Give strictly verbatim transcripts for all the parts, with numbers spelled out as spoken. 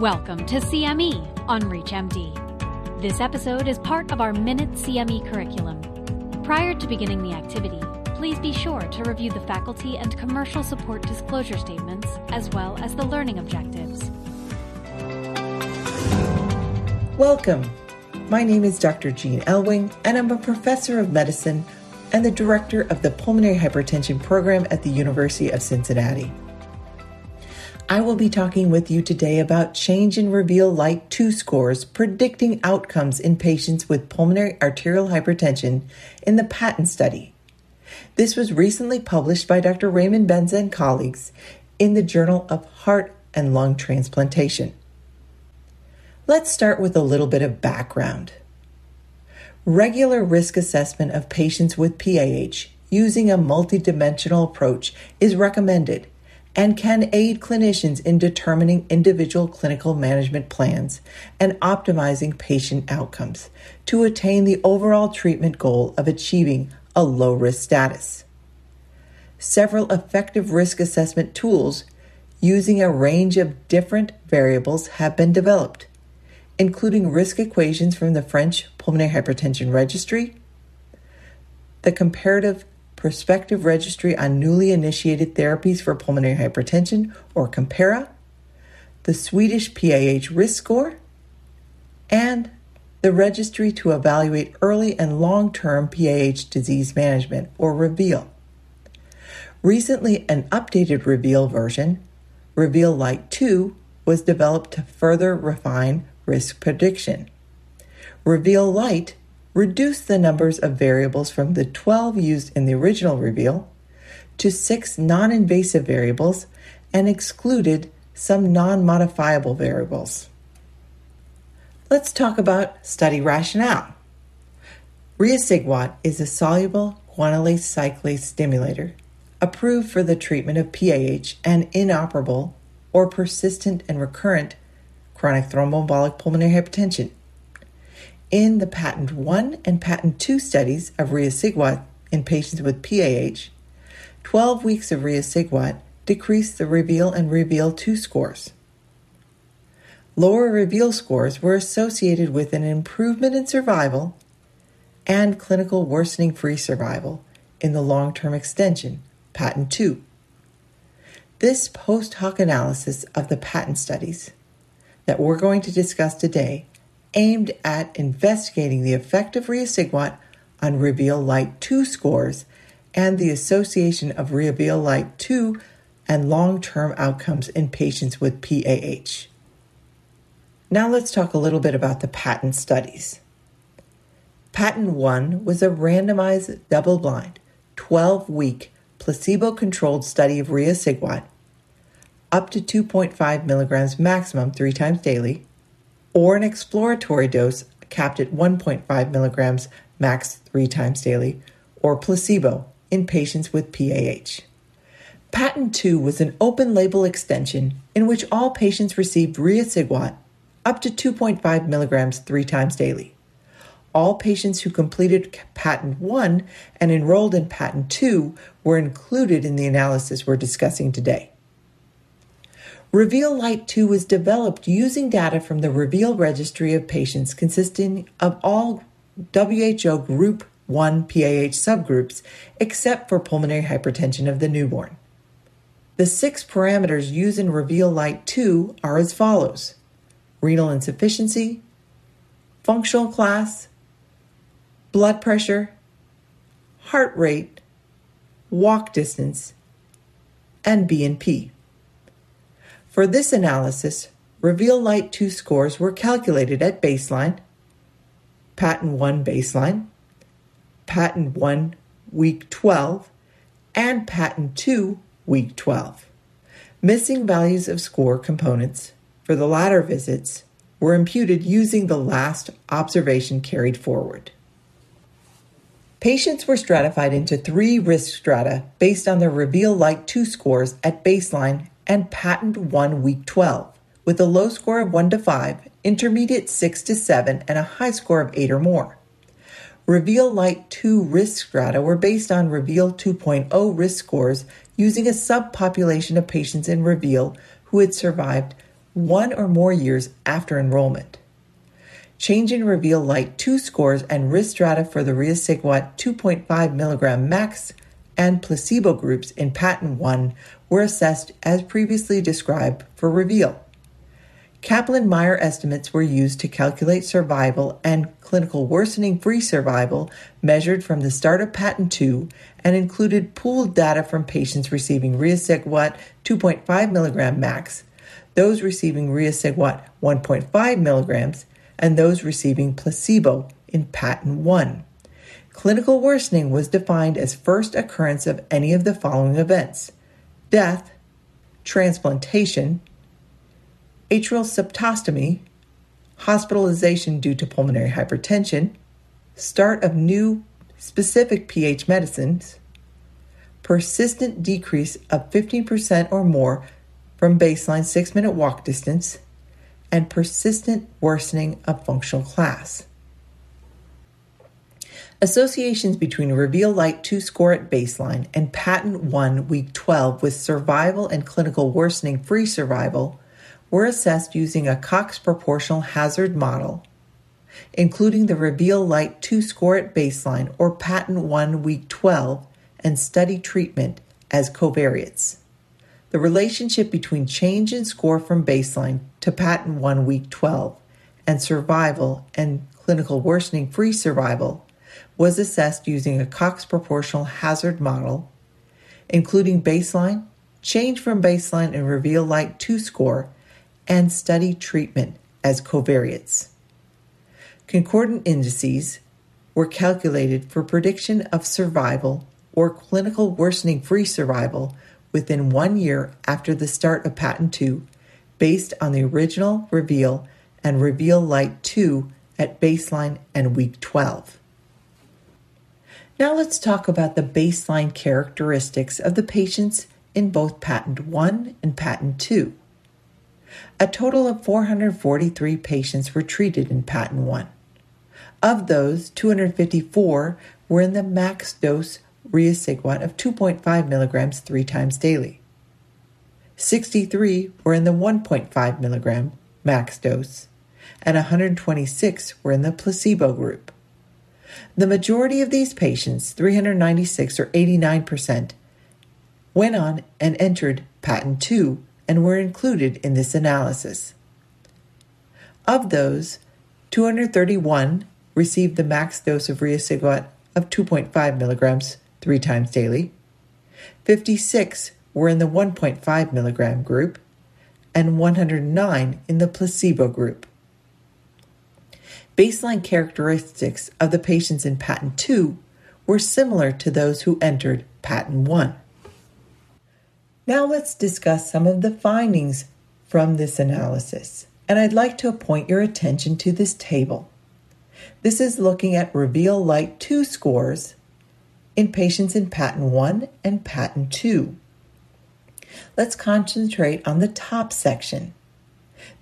Welcome to C M E on ReachMD. This episode is part of our Minute C M E curriculum. Prior to beginning the activity, please be sure to review the faculty and commercial support disclosure statements as well as the learning objectives. Welcome. My name is Doctor Jean Elwing, and I'm a professor of medicine and the director of the Pulmonary Hypertension Program at the University of Cincinnati. I will be talking with you today about change in REVEAL Lite two scores predicting outcomes in patients with pulmonary arterial hypertension in the PATENT study. This was recently published by Doctor Raymond Benza and colleagues in the Journal of Heart and Lung Transplantation. Let's start with a little bit of background. Regular risk assessment of patients with P A H using a multidimensional approach is recommended and can aid clinicians in determining individual clinical management plans and optimizing patient outcomes to attain the overall treatment goal of achieving a low-risk status. Several effective risk assessment tools using a range of different variables have been developed, including risk equations from the French Pulmonary Hypertension Registry, the Comparative Prospective Registry on Newly Initiated Therapies for Pulmonary Hypertension, or COMPERA, the Swedish P A H Risk Score, and the Registry to Evaluate Early and Long-Term P A H Disease Management, or REVEAL. Recently, an updated REVEAL version, REVEAL Lite two, was developed to further refine risk prediction. REVEAL Lite reduced the numbers of variables from the twelve used in the original REVEAL to six non-invasive variables and excluded some non-modifiable variables. Let's talk about study rationale. Riociguat is a soluble guanylate cyclase stimulator approved for the treatment of P A H and inoperable or persistent and recurrent chronic thromboembolic pulmonary hypertension. In the PATENT one and PATENT two studies of riociguat in patients with P A H, twelve weeks of riociguat decreased the REVEAL and REVEAL two scores. Lower REVEAL scores were associated with an improvement in survival and clinical worsening-free survival in the long-term extension, PATENT two. This post hoc analysis of the PATENT studies that we're going to discuss today aimed at investigating the effect of riociguat on REVEAL Lite two scores and the association of REVEAL Lite two and long-term outcomes in patients with P A H. Now let's talk a little bit about the PATENT studies. PATENT one was a randomized, double-blind, twelve-week, placebo-controlled study of riociguat up to two point five milligrams maximum three times daily, or an exploratory dose capped at one point five milligrams max three times daily, or placebo, in patients with P A H. PATENT two was an open-label extension in which all patients received riociguat up to two point five milligrams three times daily. All patients who completed PATENT one and enrolled in PATENT two were included in the analysis we're discussing today. REVEAL Lite two was developed using data from the REVEAL registry of patients consisting of all W H O Group one P A H subgroups except for pulmonary hypertension of the newborn. The six parameters used in REVEAL Lite two are as follows: renal insufficiency, functional class, blood pressure, heart rate, walk distance, and B N P. For this analysis, REVEAL Lite two scores were calculated at baseline, PATENT one baseline, PATENT one week twelve, and PATENT two week twelve. Missing values of score components for the latter visits were imputed using the last observation carried forward. Patients were stratified into three risk strata based on their REVEAL Lite two scores at baseline and PATENT one week twelve, with a low score of one to five, intermediate six to seven, and a high score of eight or more. REVEAL Lite two risk strata were based on REVEAL two point oh risk scores using a subpopulation of patients in REVEAL who had survived one or more years after enrollment. Change in REVEAL Lite two scores and risk strata for the Riociguat two point five milligram max and placebo groups in PATENT one were assessed as previously described for REVEAL. Kaplan-Meier estimates were used to calculate survival and clinical worsening-free survival measured from the start of PATENT two and included pooled data from patients receiving Riociguat two point five milligram max, those receiving Riociguat one point five milligrams, and those receiving placebo in PATENT one. Clinical worsening was defined as first occurrence of any of the following events: death, transplantation, atrial septostomy, hospitalization due to pulmonary hypertension, start of new specific P H medicines, persistent decrease of fifteen percent or more from baseline six-minute walk distance, and persistent worsening of functional class. Associations between REVEAL Lite two score at baseline and PATENT one week twelve with survival and clinical worsening-free survival were assessed using a Cox proportional hazard model, including the REVEAL Lite two score at baseline or PATENT one week twelve and study treatment as covariates. The relationship between change in score from baseline to PATENT one week twelve and survival and clinical worsening-free survival was assessed using a Cox proportional hazard model, including baseline, change from baseline in REVEAL Lite two score, and study treatment as covariates. Concordant indices were calculated for prediction of survival or clinical worsening-free survival within one year after the start of PATENT two, based on the original REVEAL and REVEAL Lite two at baseline and week twelve. Now let's talk about the baseline characteristics of the patients in both PATENT one and PATENT two. A total of four hundred forty-three patients were treated in PATENT one. Of those, two hundred fifty-four were in the max dose Riociguat of two point five milligrams three times daily. sixty-three were in the one point five milligram max dose, and one hundred twenty-six were in the placebo group. The majority of these patients, three hundred ninety-six or eighty-nine percent, went on and entered PATENT two and were included in this analysis. Of those, two hundred thirty-one received the max dose of Riociguat of two point five milligrams three times daily, fifty-six were in the one point five milligram group, and one hundred nine in the placebo group. Baseline characteristics of the patients in PATENT two were similar to those who entered PATENT one. Now let's discuss some of the findings from this analysis, and I'd like to point your attention to this table. This is looking at REVEAL Lite two scores in patients in PATENT one and PATENT two. Let's concentrate on the top section.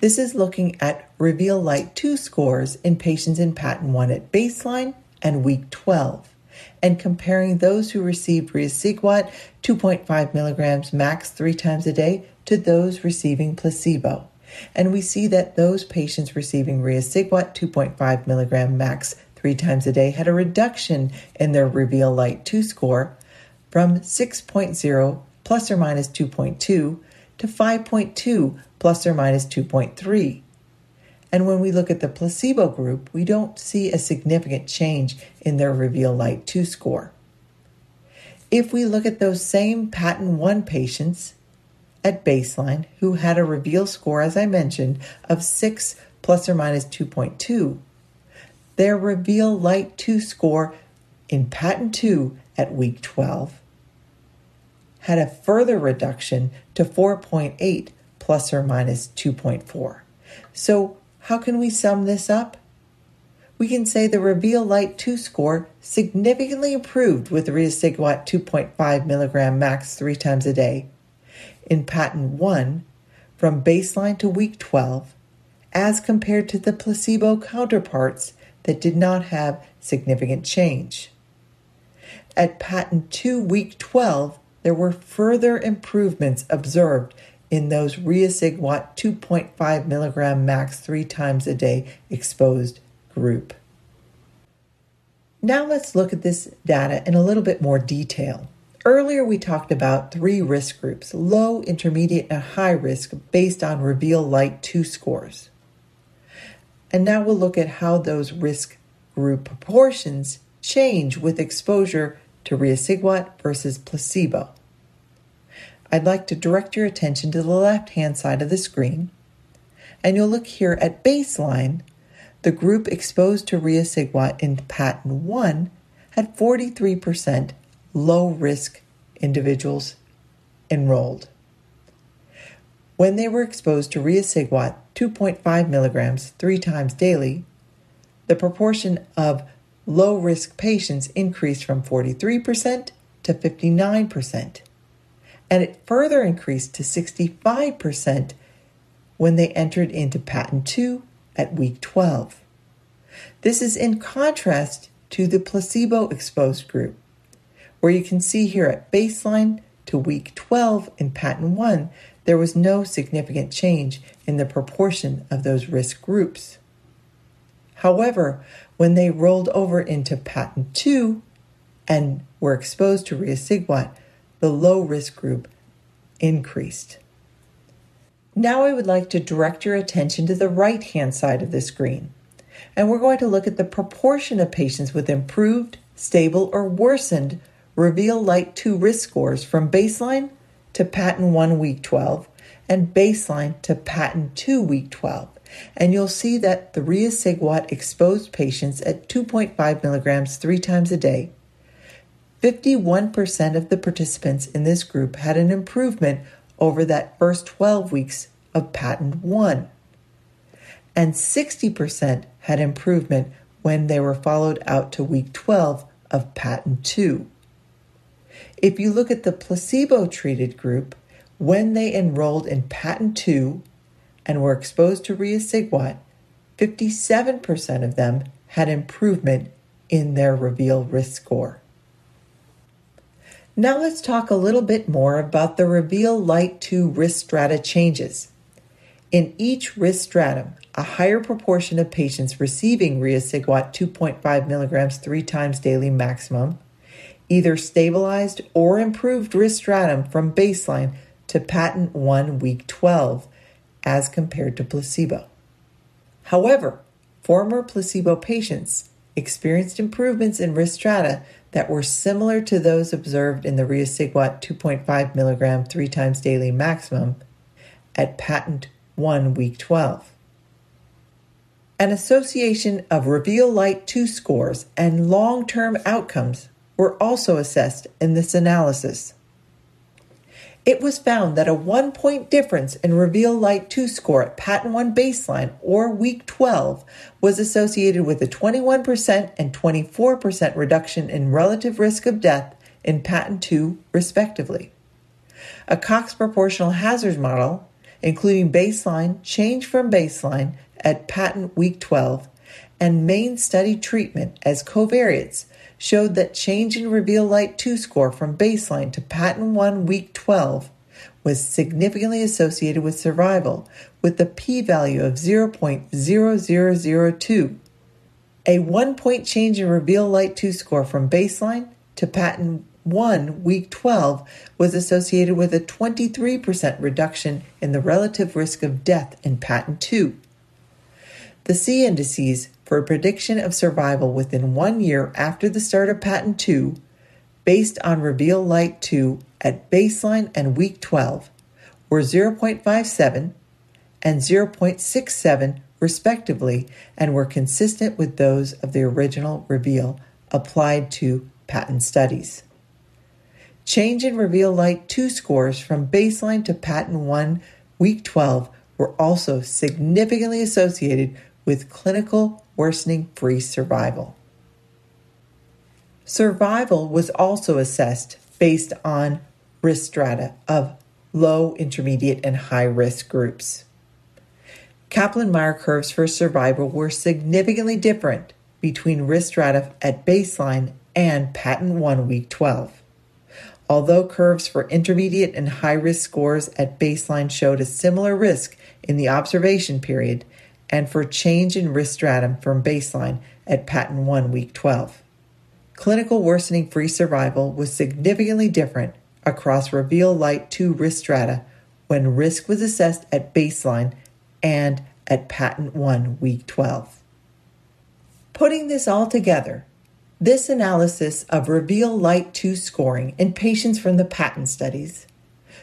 This is looking at REVEAL Lite two scores in patients in PATENT one at baseline and week twelve, and comparing those who received Riociguat two point five milligrams max three times a day to those receiving placebo. And we see that those patients receiving Riociguat two point five milligram max three times a day had a reduction in their REVEAL Lite two score from six point zero plus or minus two point two to five point two plus or minus two point three. And when we look at the placebo group, we don't see a significant change in their REVEAL Lite two score. If we look at those same PATENT one patients at baseline who had a REVEAL score, as I mentioned, of six plus or minus two point two, their REVEAL Lite two score in PATENT two at week twelve had a further reduction to four point eight plus or minus two point four. So how can we sum this up? We can say the REVEAL Lite two score significantly improved with Riociguat two point five milligram max three times a day in PATENT one from baseline to week twelve as compared to the placebo counterparts that did not have significant change. At PATENT two week twelve, there were further improvements observed in those Riociguat two point five milligram max three times a day exposed group. Now let's look at this data in a little bit more detail. Earlier we talked about three risk groups, low, intermediate, and high risk based on REVEAL Lite two scores. And now we'll look at how those risk group proportions change with exposure to Riociguat versus placebo. I'd like to direct your attention to the left-hand side of the screen, and you'll look here at baseline. The group exposed to Riociguat in PATENT one had forty-three percent low-risk individuals enrolled. When they were exposed to Riociguat two point five milligrams three times daily, the proportion of low-risk patients increased from forty-three percent to fifty-nine percent, and it further increased to sixty-five percent when they entered into PATENT two at week twelve. This is in contrast to the placebo-exposed group, where you can see here at baseline to week twelve in PATENT one, there was no significant change in the proportion of those risk groups. However, when they rolled over into PATENT two and were exposed to Riociguat, the low-risk group increased. Now I would like to direct your attention to the right-hand side of the screen, and we're going to look at the proportion of patients with improved, stable, or worsened REVEAL Lite two risk scores from baseline to PATENT one week twelve and baseline to PATENT two week twelve. And you'll see that the Riociguat exposed patients at two point five milligrams three times a day, fifty-one percent of the participants in this group had an improvement over that first twelve weeks of PATENT one, and sixty percent had improvement when they were followed out to week twelve of PATENT two. If you look at the placebo-treated group, when they enrolled in PATENT two and were exposed to Riociguat, fifty-seven percent of them had improvement in their REVEAL risk score. Now let's talk a little bit more about the REVEAL Lite two risk strata changes. In each risk stratum, a higher proportion of patients receiving Riociguat two point five milligrams three times daily maximum either stabilized or improved risk stratum from baseline to PATENT one week twelve as compared to placebo. However, former placebo patients experienced improvements in risk strata that were similar to those observed in the Riociguat two point five milligram three times daily maximum at PATENT one week twelve. An association of REVEAL Lite two scores and long-term outcomes were also assessed in this analysis. It was found that a one-point difference in REVEAL Lite two score at PATENT one baseline or week twelve was associated with a twenty-one percent and twenty-four percent reduction in relative risk of death in PATENT two, respectively. A Cox proportional hazard model, including baseline, change from baseline at PATENT week twelve, and main study treatment as covariates, showed that change in REVEAL Lite two score from baseline to PATENT one week twelve was significantly associated with survival, with a p-value of zero point zero zero zero two. A one-point change in REVEAL Lite two score from baseline to PATENT one week twelve was associated with a twenty-three percent reduction in the relative risk of death in PATENT two. The C-indices for a prediction of survival within one year after the start of PATENT two, based on REVEAL Lite two at baseline and week twelve, were zero point five seven and zero point six seven respectively, and were consistent with those of the original REVEAL applied to PATENT studies. Change in REVEAL Lite two scores from baseline to PATENT one week twelve were also significantly associated with clinical worsening-free survival. Survival was also assessed based on risk strata of low, intermediate, and high-risk groups. Kaplan-Meier curves for survival were significantly different between risk strata at baseline and PATENT one week twelve, although curves for intermediate and high-risk scores at baseline showed a similar risk in the observation period and for change in risk stratum from baseline at Patent one Week twelve. Clinical worsening-free survival was significantly different across REVEAL Lite two risk strata when risk was assessed at baseline and at Patent one Week twelve. Putting this all together, this analysis of REVEAL Lite two scoring in patients from the PATENT studies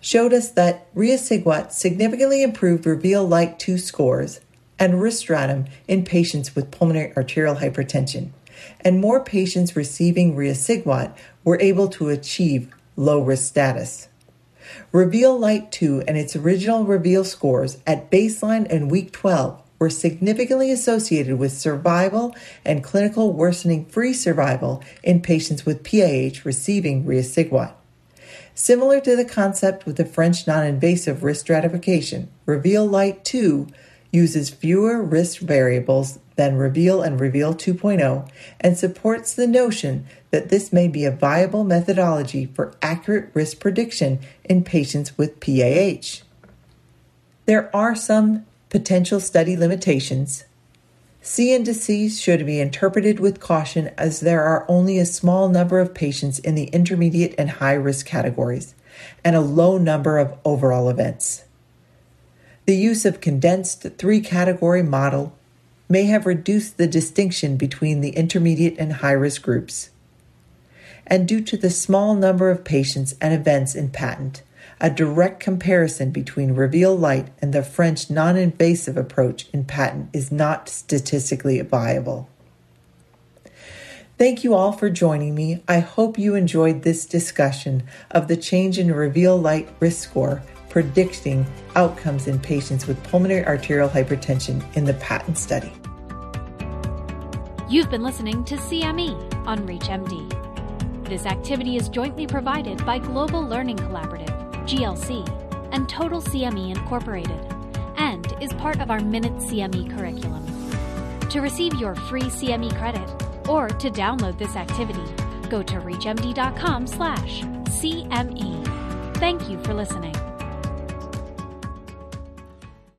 showed us that Riociguat significantly improved REVEAL Lite two scores and risk stratum in patients with pulmonary arterial hypertension, and more patients receiving Riociguat were able to achieve low-risk status. REVEAL Lite two and its original REVEAL scores at baseline and Week twelve were significantly associated with survival and clinical worsening-free survival in patients with P A H receiving Riociguat. Similar to the concept with the French non-invasive risk stratification, REVEAL Lite two uses fewer risk variables than REVEAL and REVEAL two point oh and supports the notion that this may be a viable methodology for accurate risk prediction in patients with P A H. There are some potential study limitations. C indices should be interpreted with caution as there are only a small number of patients in the intermediate and high-risk categories and a low number of overall events. The use of condensed three-category model may have reduced the distinction between the intermediate and high-risk groups. And due to the small number of patients and events in PATENT, a direct comparison between REVEAL Lite and the French non-invasive approach in PATENT is not statistically viable. Thank you all for joining me. I hope you enjoyed this discussion of the change in REVEAL Lite risk score predicting outcomes in patients with pulmonary arterial hypertension in the PATENT study. You've been listening to C M E on ReachMD. This activity is jointly provided by Global Learning Collaborative, G L C, and Total C M E Incorporated, and is part of our Minute C M E curriculum. To receive your free C M E credit or to download this activity, go to reach M D dot com slash C M E. Thank you for listening.